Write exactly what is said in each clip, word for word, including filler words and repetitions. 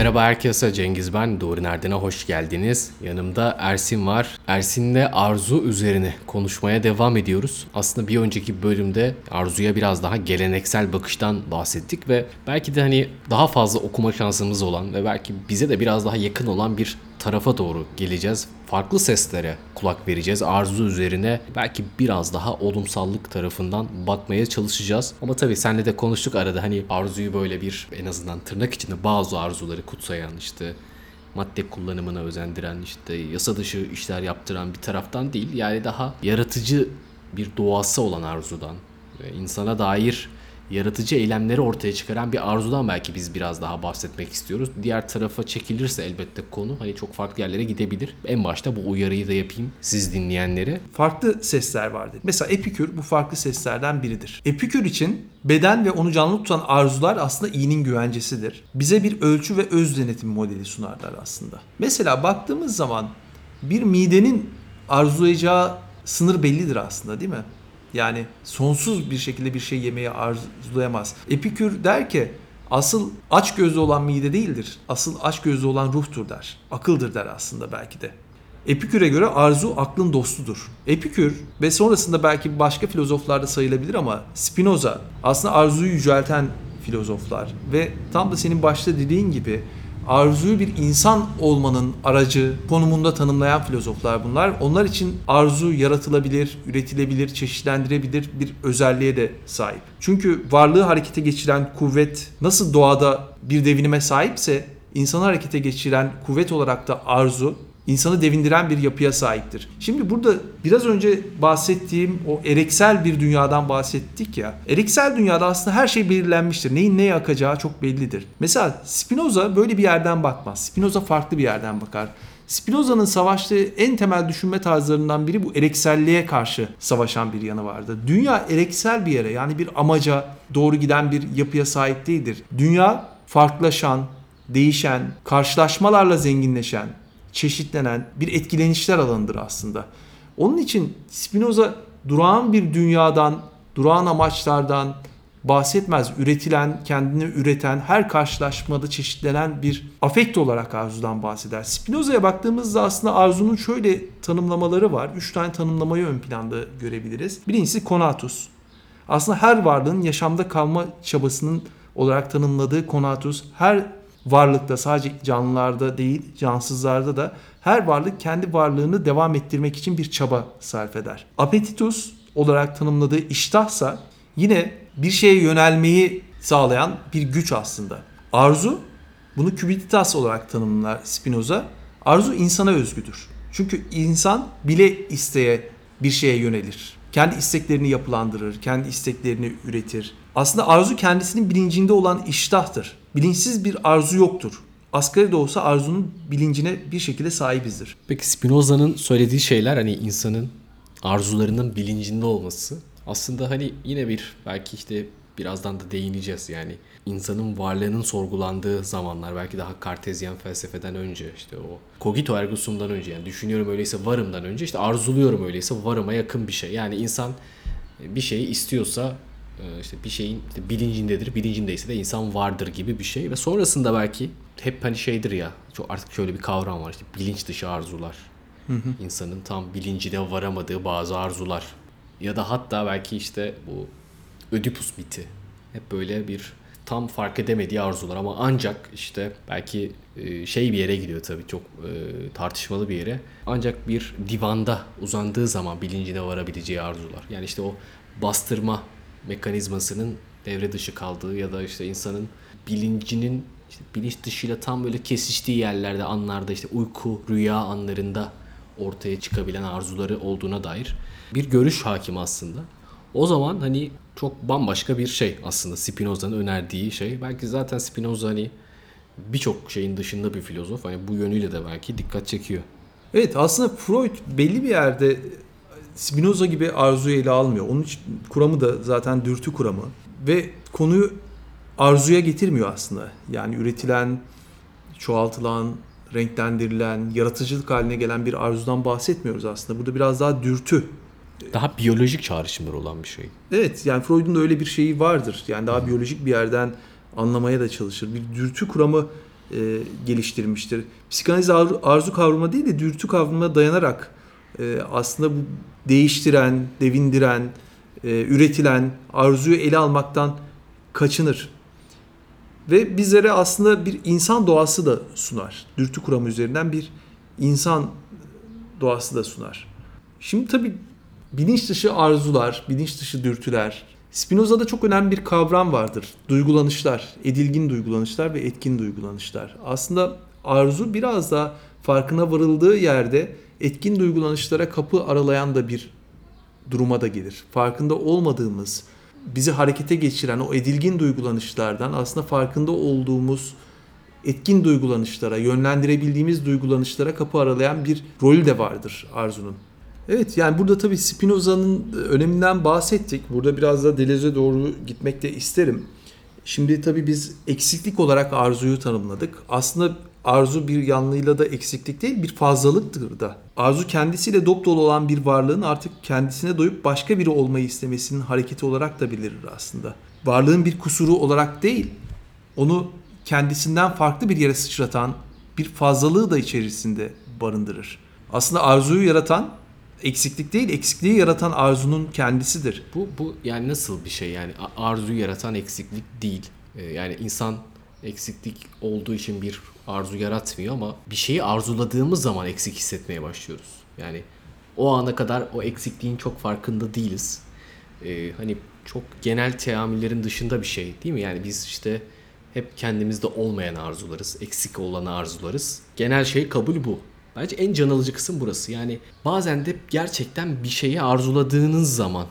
Merhaba herkese, Cengiz ben. Doğru Nerden'e hoş geldiniz. Yanımda Ersin var. Ersin'le arzu üzerine konuşmaya devam ediyoruz. Aslında bir önceki bölümde arzuya biraz daha geleneksel bakıştan bahsettik ve belki de hani daha fazla okuma şansımız olan ve belki bize de biraz daha yakın olan bir tarafa doğru geleceğiz. Farklı seslere kulak vereceğiz. Arzu üzerine belki biraz daha olumsallık tarafından bakmaya çalışacağız. Ama tabii seninle de konuştuk arada, hani arzuyu böyle bir en azından tırnak içinde bazı arzuları kutsayan, işte madde kullanımına özendiren, işte yasa dışı işler yaptıran bir taraftan değil. Yani daha yaratıcı bir doğası olan arzudan, insana dair yaratıcı eylemleri ortaya çıkaran bir arzudan belki biz biraz daha bahsetmek istiyoruz. Diğer tarafa çekilirse elbette konu hani çok farklı yerlere gidebilir. En başta bu uyarıyı da yapayım siz dinleyenlere. Farklı sesler vardır. Mesela Epikür bu farklı seslerden biridir. Epikür için beden ve onu canlı tutan arzular aslında iyinin güvencesidir. Bize bir ölçü ve öz denetim modeli sunarlar aslında. Mesela baktığımız zaman bir midenin arzulayacağı sınır bellidir aslında, değil mi? Yani sonsuz bir şekilde bir şey yemeyi arzulayamaz. Epikür der ki asıl açgözlü olan mide değildir. Asıl açgözlü olan ruhtur der. Akıldır der aslında belki de. Epikür'e göre arzu aklın dostudur. Epikür ve sonrasında belki başka filozoflarda sayılabilir ama Spinoza aslında arzuyu yücelten filozoflar ve tam da senin başta dediğin gibi arzuyu bir insan olmanın aracı konumunda tanımlayan filozoflar bunlar. Onlar için arzu yaratılabilir, üretilebilir, çeşitlendirebilir bir özelliğe de sahip. Çünkü varlığı harekete geçiren kuvvet nasıl doğada bir devinime sahipse, insanı harekete geçiren kuvvet olarak da arzu insanı devindiren bir yapıya sahiptir. Şimdi burada biraz önce bahsettiğim o ereksel bir dünyadan bahsettik ya. Ereksel dünyada aslında her şey belirlenmiştir. Neyin neye akacağı çok bellidir. Mesela Spinoza böyle bir yerden bakmaz. Spinoza farklı bir yerden bakar. Spinoza'nın savaştığı en temel düşünme tarzlarından biri bu erekselliğe karşı savaşan bir yanı vardı. Dünya ereksel bir yere, yani bir amaca doğru giden bir yapıya sahip değildir. Dünya farklılaşan, değişen, karşılaşmalarla zenginleşen, çeşitlenen bir etkilenişler alanıdır aslında. Onun için Spinoza durağan bir dünyadan, durağan amaçlardan bahsetmez. Üretilen, kendini üreten, her karşılaşmada çeşitlenen bir afekt olarak arzudan bahseder. Spinoza'ya baktığımızda aslında arzunun şöyle tanımlamaları var. Üç tane tanımlamayı ön planda görebiliriz. Birincisi konatus. Aslında her varlığın yaşamda kalma çabasının olarak tanımladığı konatus, her varlıkta, sadece canlılarda değil, cansızlarda da her varlık kendi varlığını devam ettirmek için bir çaba sarf eder. Appetitus olarak tanımladığı iştahsa yine bir şeye yönelmeyi sağlayan bir güç aslında. Arzu, bunu cubiditas olarak tanımlar Spinoza. Arzu insana özgüdür. Çünkü insan bile isteye bir şeye yönelir. Kendi isteklerini yapılandırır, kendi isteklerini üretir. Aslında arzu kendisinin bilincinde olan iştahtır. Bilinçsiz bir arzu yoktur. Asgari de olsa arzunun bilincine bir şekilde sahibizdir. Peki Spinoza'nın söylediği şeyler, hani insanın arzularının bilincinde olması aslında hani yine bir belki işte birazdan da değineceğiz, yani insanın varlığının sorgulandığı zamanlar, belki daha Kartezyen felsefeden önce, işte o cogito ergo sum'dan önce, yani düşünüyorum öyleyse varımdan önce, işte arzuluyorum öyleyse varıma yakın bir şey. Yani insan bir şeyi istiyorsa İşte bir şeyin işte bilincindedir, bilincindeyse de insan vardır gibi bir şey. Ve sonrasında belki hep hani şeydir ya, çok artık şöyle bir kavram var, işte bilinç dışı arzular. Hı hı. İnsanın tam bilincine varamadığı bazı arzular. Ya da hatta belki işte bu Ödipus miti. Hep böyle bir tam fark edemediği arzular ama ancak işte belki şey bir yere gidiyor tabii, çok tartışmalı bir yere. Ancak bir divanda uzandığı zaman bilincine varabileceği arzular. Yani işte o bastırma mekanizmasının devre dışı kaldığı ya da işte insanın bilincinin işte bilinç dışıyla tam böyle kesiştiği yerlerde, anlarda, işte uyku, rüya anlarında ortaya çıkabilen arzuları olduğuna dair bir görüş hakim aslında. O zaman hani çok bambaşka bir şey aslında Spinoza'nın önerdiği şey. Belki zaten Spinoza hani birçok şeyin dışında bir filozof. Hani bu yönüyle de belki dikkat çekiyor. Evet, aslında Freud belli bir yerde Spinoza gibi arzuyu ele almıyor. Onun için kuramı da zaten dürtü kuramı. Ve konuyu arzuya getirmiyor aslında. Yani üretilen, çoğaltılan, renklendirilen, yaratıcılık haline gelen bir arzudan bahsetmiyoruz aslında. Burada biraz daha dürtü. Daha biyolojik çağrışımlar olan bir şey. Evet, yani Freud'un da öyle bir şeyi vardır. Yani daha hmm. biyolojik bir yerden anlamaya da çalışır. Bir dürtü kuramı e, geliştirmiştir. Psikanaliz ar- arzu kavramına değil de dürtü kavramına dayanarak e, aslında bu değiştiren, devindiren, e, üretilen arzuyu ele almaktan kaçınır. Ve bizlere aslında bir insan doğası da sunar. Dürtü kuramı üzerinden bir insan doğası da sunar. Şimdi tabii bilinç dışı arzular, bilinç dışı dürtüler. Spinoza'da çok önemli bir kavram vardır. Duygulanışlar, edilgin duygulanışlar ve etkin duygulanışlar. Aslında arzu biraz da farkına varıldığı yerde etkin duygulanışlara kapı aralayan da bir duruma da gelir. Farkında olmadığımız, bizi harekete geçiren o edilgin duygulanışlardan aslında farkında olduğumuz etkin duygulanışlara, yönlendirebildiğimiz duygulanışlara kapı aralayan bir rolü de vardır arzunun. Evet, yani burada tabii Spinoza'nın öneminden bahsettik. Burada biraz da Deleuze'e doğru gitmek de isterim. Şimdi tabii biz eksiklik olarak arzuyu tanımladık. Aslında arzu bir yanlıyla da eksiklik değil, bir fazlalıktır da. Arzu kendisiyle dopdolu olan bir varlığın artık kendisine doyup başka biri olmayı istemesinin hareketi olarak da bilinir aslında. Varlığın bir kusuru olarak değil, onu kendisinden farklı bir yere sıçratan bir fazlalığı da içerisinde barındırır. Aslında arzuyu yaratan eksiklik değil, eksikliği yaratan arzunun kendisidir. Bu bu yani nasıl bir şey? Yani arzuyu yaratan eksiklik değil. Yani insan eksiklik olduğu için bir arzu yaratmıyor ama bir şeyi arzuladığımız zaman eksik hissetmeye başlıyoruz. Yani o ana kadar o eksikliğin çok farkında değiliz. Ee, hani çok genel teamillerin dışında bir şey değil mi? Yani biz işte hep kendimizde olmayan arzularız, eksik olanı arzularız. Genel şey kabul bu. Bence en can alıcı kısım burası. Yani bazen de gerçekten bir şeyi arzuladığınız zaman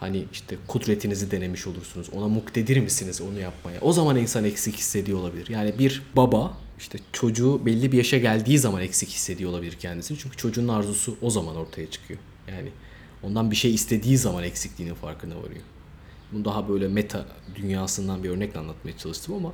hani işte kudretinizi denemiş olursunuz. Ona muktedir misiniz onu yapmaya? O zaman insan eksik hissediyor olabilir. Yani bir baba işte çocuğu belli bir yaşa geldiği zaman eksik hissediyor olabilir kendisini. Çünkü çocuğun arzusu o zaman ortaya çıkıyor. Yani ondan bir şey istediği zaman eksikliğinin farkına varıyor. Bunu daha böyle meta dünyasından bir örnekle anlatmaya çalıştım ama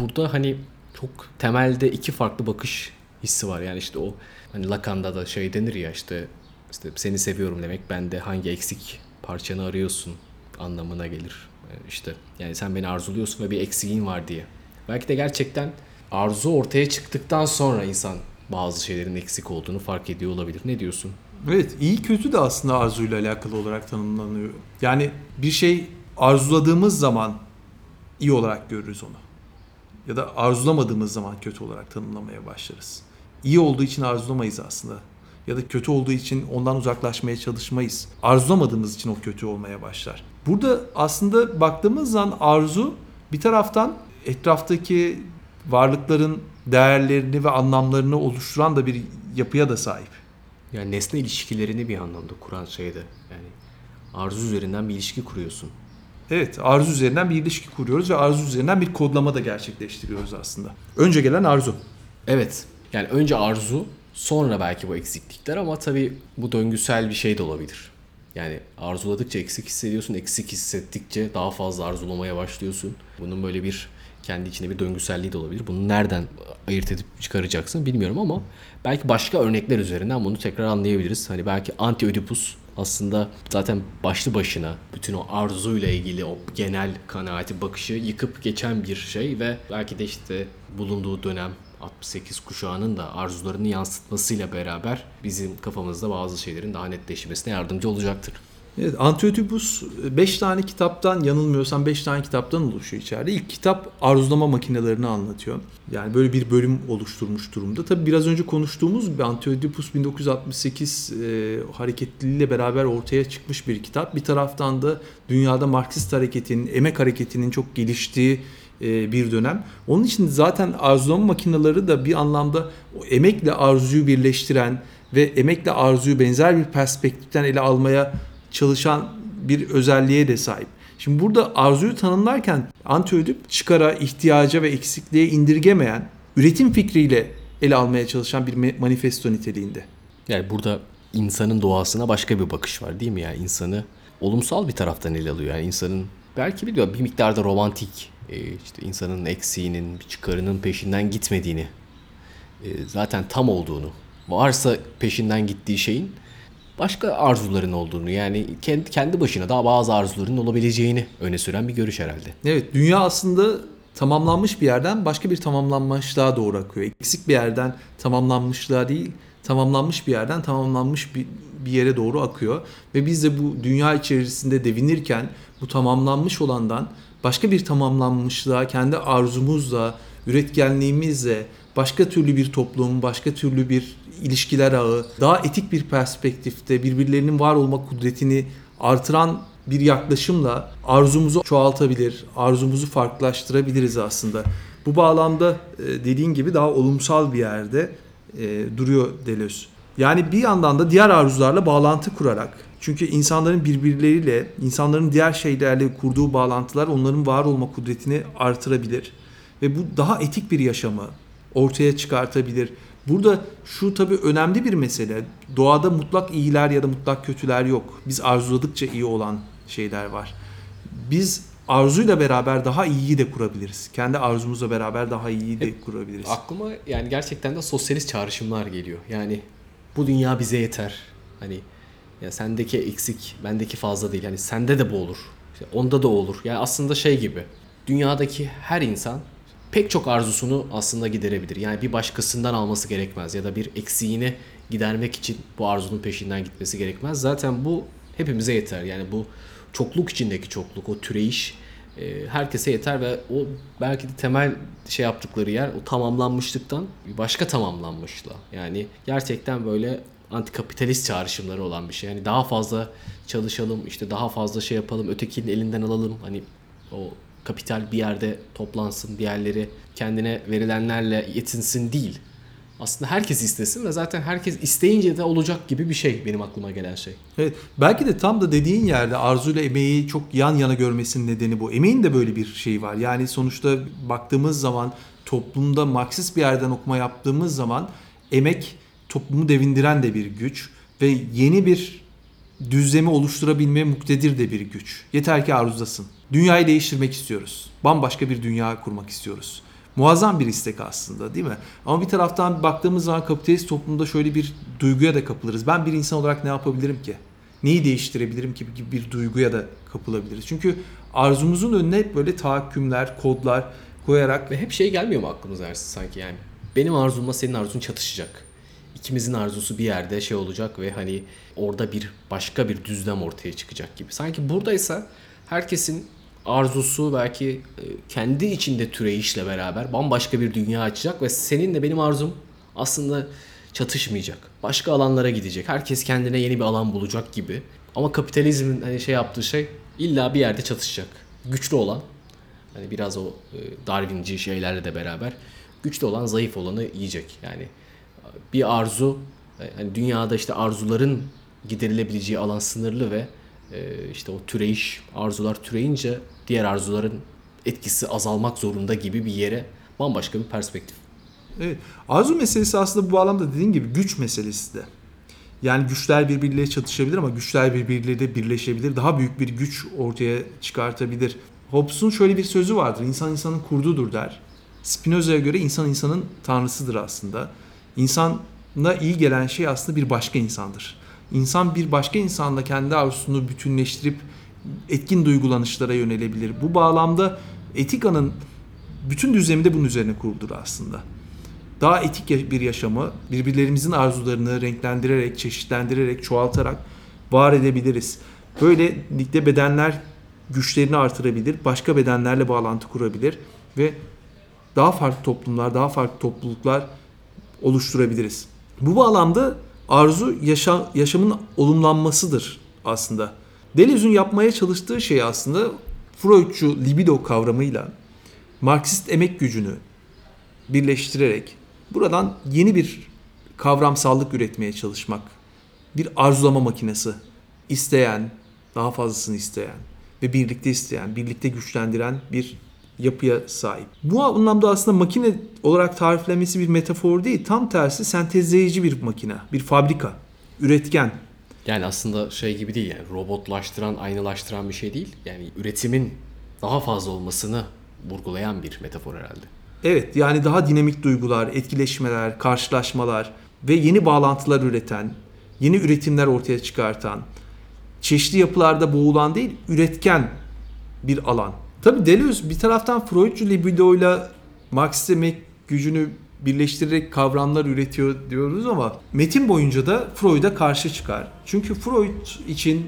burada hani çok temelde iki farklı bakış hissi var. Yani işte o hani Lacan'da da şey denir ya işte, işte seni seviyorum demek bende hangi eksik parçanı arıyorsun anlamına gelir. Yani işte yani sen beni arzuluyorsun ve bir eksiğin var diye. Belki de gerçekten arzu ortaya çıktıktan sonra insan bazı şeylerin eksik olduğunu fark ediyor olabilir. Ne diyorsun? Evet, iyi kötü de aslında arzuyla alakalı olarak tanımlanıyor. Yani bir şey arzuladığımız zaman iyi olarak görürüz onu. Ya da arzulamadığımız zaman kötü olarak tanımlamaya başlarız. İyi olduğu için arzulamayız aslında. Ya da kötü olduğu için ondan uzaklaşmaya çalışmayız. Arzulamadığımız için o kötü olmaya başlar. Burada aslında baktığımız zaman arzu bir taraftan etraftaki varlıkların değerlerini ve anlamlarını oluşturan da bir yapıya da sahip. Yani nesne ilişkilerini bir anlamda kuran şeyde. Yani arzu üzerinden bir ilişki kuruyorsun. Evet, arzu üzerinden bir ilişki kuruyoruz ve arzu üzerinden bir kodlama da gerçekleştiriyoruz aslında. Önce gelen arzu. Evet, yani önce arzu, sonra belki bu eksiklikler ama tabii bu döngüsel bir şey de olabilir. Yani arzuladıkça eksik hissediyorsun, eksik hissettikçe daha fazla arzulamaya başlıyorsun. Bunun böyle bir kendi içinde bir döngüselliği de olabilir. Bunu nereden ayırt edip çıkaracaksın bilmiyorum ama belki başka örnekler üzerinden bunu tekrar anlayabiliriz. Hani belki anti-ödipus aslında zaten başlı başına bütün o arzuyla ilgili o genel kanaati bakışı yıkıp geçen bir şey ve belki de işte bulunduğu dönem altmış sekiz kuşağının da arzularını yansıtmasıyla beraber bizim kafamızda bazı şeylerin daha netleşmesine yardımcı olacaktır. Evet, Anti-Ödipus beş tane kitaptan yanılmıyorsam beş tane kitaptan oluşuyor içeride. İlk kitap arzulama makinelerini anlatıyor. Yani böyle bir bölüm oluşturmuş durumda. Tabii biraz önce konuştuğumuz gibi Anti-Ödipus bin dokuz yüz altmış sekiz e, hareketliliğiyle beraber ortaya çıkmış bir kitap. Bir taraftan da dünyada Marksist hareketinin, emek hareketinin çok geliştiği e, bir dönem. Onun için zaten arzulama makineleri de bir anlamda o emekle arzuyu birleştiren ve emekle arzuyu benzer bir perspektiften ele almaya çalışan bir özelliğe de sahip. Şimdi burada arzuyu tanımlarken anti-ödip çıkara, ihtiyaca ve eksikliğe indirgemeyen, üretim fikriyle ele almaya çalışan bir manifesto niteliğinde. Yani burada insanın doğasına başka bir bakış var değil mi? Yani insanı olumsal bir taraftan ele alıyor. Yani insanın belki biliyor bir miktarda romantik, işte insanın eksiğinin, çıkarının peşinden gitmediğini, zaten tam olduğunu, varsa peşinden gittiği şeyin başka arzuların olduğunu yani kendi başına daha bazı arzuların olabileceğini öne süren bir görüş herhalde. Evet, dünya aslında tamamlanmış bir yerden başka bir tamamlanmışlığa doğru akıyor. Eksik bir yerden tamamlanmışlığa değil, tamamlanmış bir yerden tamamlanmış bir, bir yere doğru akıyor. Ve biz de bu dünya içerisinde devinirken bu tamamlanmış olandan başka bir tamamlanmışlığa, kendi arzumuzla, üretkenliğimizle, başka türlü bir toplum, başka türlü bir ilişkiler ağı, daha etik bir perspektifte birbirlerinin var olma kudretini artıran bir yaklaşımla arzumuzu çoğaltabilir, arzumuzu farklılaştırabiliriz aslında. Bu bağlamda dediğin gibi daha olumsal bir yerde duruyor Deleuze. Yani bir yandan da diğer arzularla bağlantı kurarak, çünkü insanların birbirleriyle, insanların diğer şeylerle kurduğu bağlantılar onların var olma kudretini artırabilir. Ve bu daha etik bir yaşamı ortaya çıkartabilir. Burada şu tabii önemli bir mesele. Doğada mutlak iyiler ya da mutlak kötüler yok. Biz arzuladıkça iyi olan şeyler var. Biz arzuyla beraber daha iyiyi de kurabiliriz. Kendi arzumuzla beraber daha iyiyi de Hep kurabiliriz. Aklıma yani gerçekten de sosyalist çağrışımlar geliyor. Yani bu dünya bize yeter. Hani ya sendeki eksik, bendeki fazla değil. Hani sende de bu olur. İşte onda da olur. Yani aslında şey gibi. Dünyadaki her insan pek çok arzusunu aslında giderebilir. Yani bir başkasından alması gerekmez ya da bir eksiğini gidermek için bu arzunun peşinden gitmesi gerekmez. Zaten bu hepimize yeter. Yani bu çokluk içindeki çokluk, o türeyiş herkese yeter ve o belki de temel şey yaptıkları yer o tamamlanmışlıktan bir başka tamamlanmışlığa. Yani gerçekten böyle antikapitalist çağrışımları olan bir şey. Yani daha fazla çalışalım, işte daha fazla şey yapalım, ötekinin elinden alalım. Hani o kapital bir yerde toplansın, bir yerleri kendine verilenlerle yetinsin değil. Aslında herkes istesin ve zaten herkes isteyince de olacak gibi bir şey benim aklıma gelen şey. Evet, belki de tam da dediğin yerde arzuyla emeği çok yan yana görmesinin nedeni bu. Emeğin de böyle bir şeyi var. Yani sonuçta baktığımız zaman toplumda Marksist bir yerden okuma yaptığımız zaman emek toplumu devindiren de bir güç ve yeni bir düzlemi oluşturabilmeye muktedir de bir güç. Yeter ki arzudasın. Dünyayı değiştirmek istiyoruz. Bambaşka bir dünya kurmak istiyoruz. Muazzam bir istek aslında, değil mi? Ama bir taraftan baktığımız zaman kapitalist toplumda şöyle bir duyguya da kapılırız. Ben bir insan olarak ne yapabilirim ki? Neyi değiştirebilirim ki gibi bir duyguya da kapılabiliriz. Çünkü arzumuzun önüne böyle tahakkümler, kodlar koyarak ve hep şey gelmiyor mu aklımıza Ersin sanki yani? Benim arzumla senin arzun çatışacak. İkimizin arzusu bir yerde şey olacak ve hani orada bir başka bir düzlem ortaya çıkacak gibi. Sanki buradaysa herkesin arzusu belki kendi içinde türeyişle beraber bambaşka bir dünya açacak ve seninle benim arzum aslında çatışmayacak. Başka alanlara gidecek. Herkes kendine yeni bir alan bulacak gibi. Ama kapitalizmin hani şey yaptığı şey illa bir yerde çatışacak. Güçlü olan hani biraz o Darwinci şeylerle de beraber güçlü olan zayıf olanı yiyecek. Yani bir arzu hani dünyada işte arzuların giderilebileceği alan sınırlı ve işte o türeyiş, arzular türeyince diğer arzuların etkisi azalmak zorunda gibi bir yere bambaşka bir perspektif. Evet. Arzu meselesi aslında bu bağlamda dediğin gibi güç meselesi de. Yani güçler birbirleriyle çatışabilir ama güçler birbirleriyle birleşebilir. Daha büyük bir güç ortaya çıkartabilir. Hobbes'un şöyle bir sözü vardır. İnsan insanın kurdudur der. Spinoza'ya göre insan insanın tanrısıdır aslında. İnsana iyi gelen şey aslında bir başka insandır. İnsan bir başka insanla kendi arzusunu bütünleştirip etkin duygulanışlara yönelebilir. Bu bağlamda Etika'nın bütün düzlemi de bunun üzerine kuruludur aslında. Daha etik bir yaşamı birbirlerimizin arzularını renklendirerek, çeşitlendirerek, çoğaltarak var edebiliriz. Böylelikle bedenler güçlerini artırabilir, başka bedenlerle bağlantı kurabilir ve daha farklı toplumlar, daha farklı topluluklar oluşturabiliriz. Bu bağlamda arzu yaşa, yaşamın olumlanmasıdır aslında. Deleuze'un yapmaya çalıştığı şey aslında Freud'cu libido kavramıyla Marksist emek gücünü birleştirerek buradan yeni bir kavramsallık üretmeye çalışmak. Bir arzulama makinesi. İsteyen, daha fazlasını isteyen ve birlikte isteyen, birlikte güçlendiren bir yapıya sahip. Bu anlamda aslında makine olarak tariflenmesi bir metafor değil. Tam tersi sentezleyici bir makine, bir fabrika, üretken. Yani aslında şey gibi değil yani robotlaştıran, aynalaştıran bir şey değil. Yani üretimin daha fazla olmasını vurgulayan bir metafor herhalde. Evet yani daha dinamik duygular, etkileşmeler, karşılaşmalar ve yeni bağlantılar üreten, yeni üretimler ortaya çıkartan, çeşitli yapılarda boğulan değil, üretken bir alan. Tabi Deleuze bir taraftan Freudcu libidoyla Marx demek gücünü birleştirerek kavramlar üretiyor diyoruz ama metin boyunca da Freud'a karşı çıkar. Çünkü Freud için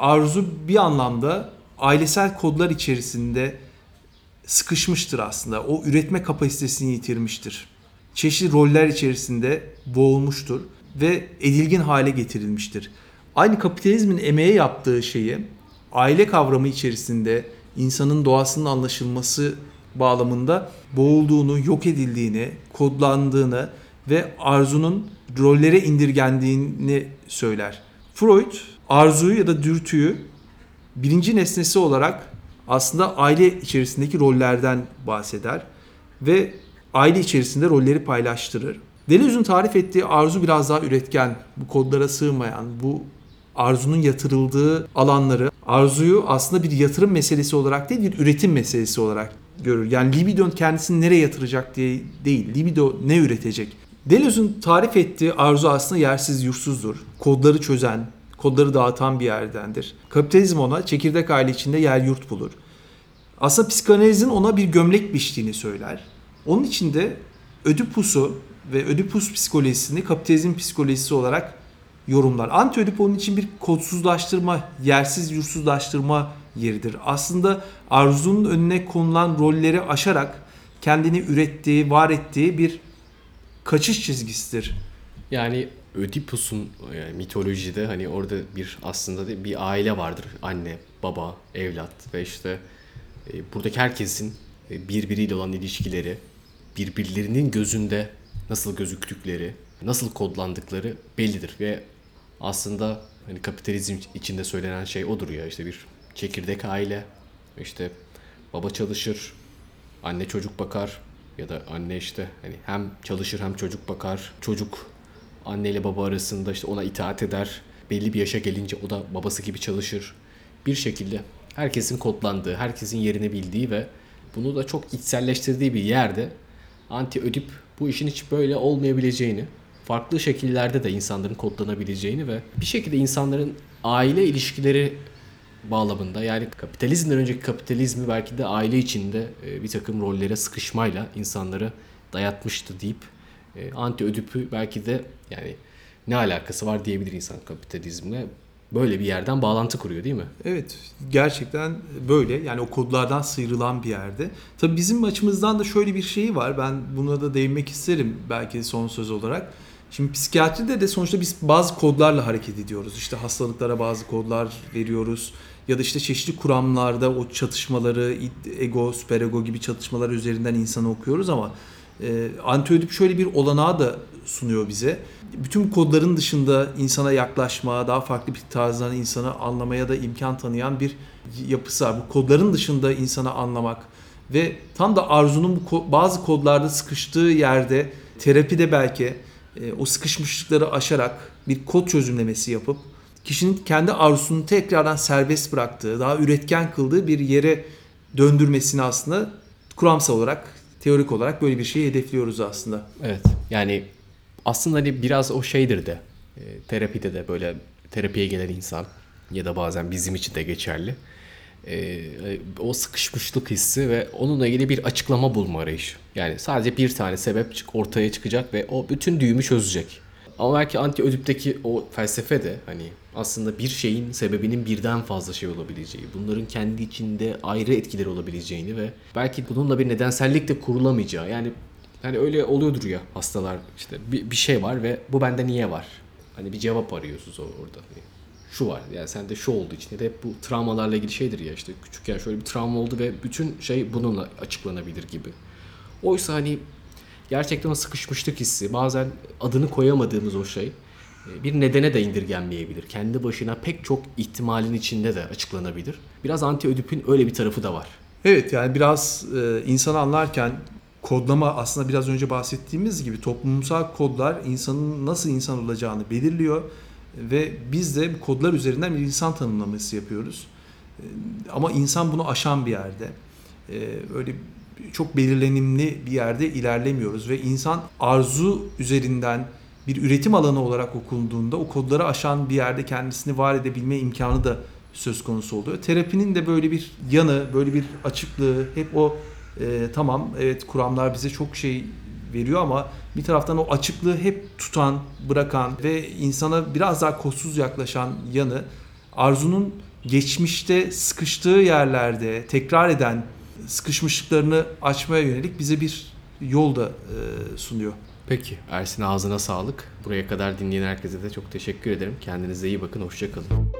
arzu bir anlamda ailesel kodlar içerisinde sıkışmıştır aslında. O üretme kapasitesini yitirmiştir. Çeşitli roller içerisinde boğulmuştur ve edilgin hale getirilmiştir. Aynı kapitalizmin emeğe yaptığı şeyi aile kavramı içerisinde insanın doğasının anlaşılması bağlamında boğulduğunu, yok edildiğini, kodlandığını ve arzunun rollere indirgendiğini söyler. Freud arzuyu ya da dürtüyü birinci nesnesi olarak aslında aile içerisindeki rollerden bahseder ve aile içerisinde rolleri paylaştırır. Deleuze'un tarif ettiği arzu biraz daha üretken, bu kodlara sığmayan, bu arzunun yatırıldığı alanları, arzuyu aslında bir yatırım meselesi olarak değil, bir üretim meselesi olarak görür. Yani libido kendisini nereye yatıracak diye değil, libido ne üretecek? Deleuze'un tarif ettiği arzu aslında yersiz, yursuzdur. Kodları çözen, kodları dağıtan bir yerdendir. Kapitalizm ona çekirdek aile içinde yer yurt bulur. Aslında psikanalizin ona bir gömlek biçtiğini söyler. Onun için de Ödipus'u ve Ödipus psikolojisini kapitalizm psikolojisi olarak yorumlar. Anti-Ödip onun için bir kodsuzlaştırma, yersiz yursuzlaştırma yeridir. Aslında arzunun önüne konulan rolleri aşarak kendini ürettiği, var ettiği bir kaçış çizgisidir. Yani Ödipus'un yani mitolojide hani orada bir aslında bir aile vardır. Anne, baba, evlat ve işte buradaki herkesin birbiriyle olan ilişkileri, birbirlerinin gözünde nasıl gözüktükleri, nasıl kodlandıkları bellidir ve aslında hani kapitalizm içinde söylenen şey odur ya, işte bir çekirdek aile, işte baba çalışır, anne çocuk bakar ya da anne işte hani hem çalışır hem çocuk bakar, çocuk anneyle baba arasında işte ona itaat eder, belli bir yaşa gelince o da babası gibi çalışır. Bir şekilde herkesin kodlandığı, herkesin yerini bildiği ve bunu da çok içselleştirdiği bir yerde anti-ödip bu işin hiç böyle olmayabileceğini, farklı şekillerde de insanların kodlanabileceğini ve bir şekilde insanların aile ilişkileri bağlamında, yani kapitalizmden önceki kapitalizmi belki de aile içinde bir takım rollere sıkışmayla insanları dayatmıştı deyip anti-ödipü belki de yani ne alakası var diyebilir insan kapitalizmle. Böyle bir yerden bağlantı kuruyor değil mi? Evet, gerçekten böyle. Yani o kodlardan sıyrılan bir yerde. Tabii bizim açımızdan da şöyle bir şey var. Ben buna da değinmek isterim belki son söz olarak. Şimdi psikiyatride de sonuçta biz bazı kodlarla hareket ediyoruz. İşte hastalıklara bazı kodlar veriyoruz. Ya da işte çeşitli kuramlarda o çatışmaları, ego, süperego gibi çatışmalar üzerinden insanı okuyoruz ama e, anti-ödip şöyle bir olanağı da sunuyor bize. Bütün kodların dışında insana yaklaşma, daha farklı bir tarzdan insanı anlamaya da imkan tanıyan bir yapısı var. Bu kodların dışında insanı anlamak ve tam da arzunun bu bazı kodlarda sıkıştığı yerde terapide belki e, o sıkışmışlıkları aşarak bir kod çözümlemesi yapıp kişinin kendi arzusunu tekrardan serbest bıraktığı, daha üretken kıldığı bir yere döndürmesini aslında kuramsal olarak, teorik olarak böyle bir şeyi hedefliyoruz aslında. Evet, yani aslında hani biraz o şeydir de e, terapide de böyle terapiye gelen insan ya da bazen bizim için de geçerli. E, o sıkışmışlık hissi ve onunla ilgili bir açıklama bulma arayışı. Yani sadece bir tane sebep ortaya çıkacak ve o bütün düğümü çözecek. Ama belki anti-ödipteki o felsefe de hani aslında bir şeyin sebebinin birden fazla şey olabileceği, bunların kendi içinde ayrı etkileri olabileceğini ve belki bununla bir nedensellik de kurulamayacağı, yani hani öyle oluyordur ya hastalar, işte bir, bir şey var ve bu bende niye var? Hani bir cevap arıyorsunuz orada. Şu var yani sende şu olduğu için ya da hep bu travmalarla ilgili şeydir ya, işte küçükken şöyle bir travma oldu ve bütün şey bununla açıklanabilir gibi. Oysa hani gerçekten o sıkışmışlık hissi, bazen adını koyamadığımız o şey bir nedene de indirgenmeyebilir. Kendi başına pek çok ihtimalin içinde de açıklanabilir. Biraz anti-ödipin öyle bir tarafı da var. Evet, yani biraz e, insanı anlarken kodlama aslında biraz önce bahsettiğimiz gibi toplumsal kodlar insanın nasıl insan olacağını belirliyor ve biz de bu kodlar üzerinden bir insan tanımlaması yapıyoruz. E, ama insan bunu aşan bir yerde. E, öyle çok belirlenimli bir yerde ilerlemiyoruz ve insan arzu üzerinden bir üretim alanı olarak okunduğunda o kodları aşan bir yerde kendisini var edebilme imkanı da söz konusu oluyor. Terapinin de böyle bir yanı, böyle bir açıklığı, hep o e, tamam evet kuramlar bize çok şey veriyor ama bir taraftan o açıklığı hep tutan, bırakan ve insana biraz daha koşsuz yaklaşan yanı, Arzu'nun geçmişte sıkıştığı yerlerde tekrar eden sıkışmışlıklarını açmaya yönelik bize bir yol da e, sunuyor. Peki. Ersin, ağzına sağlık. Buraya kadar dinleyen herkese de çok teşekkür ederim. Kendinize iyi bakın. Hoşça kalın.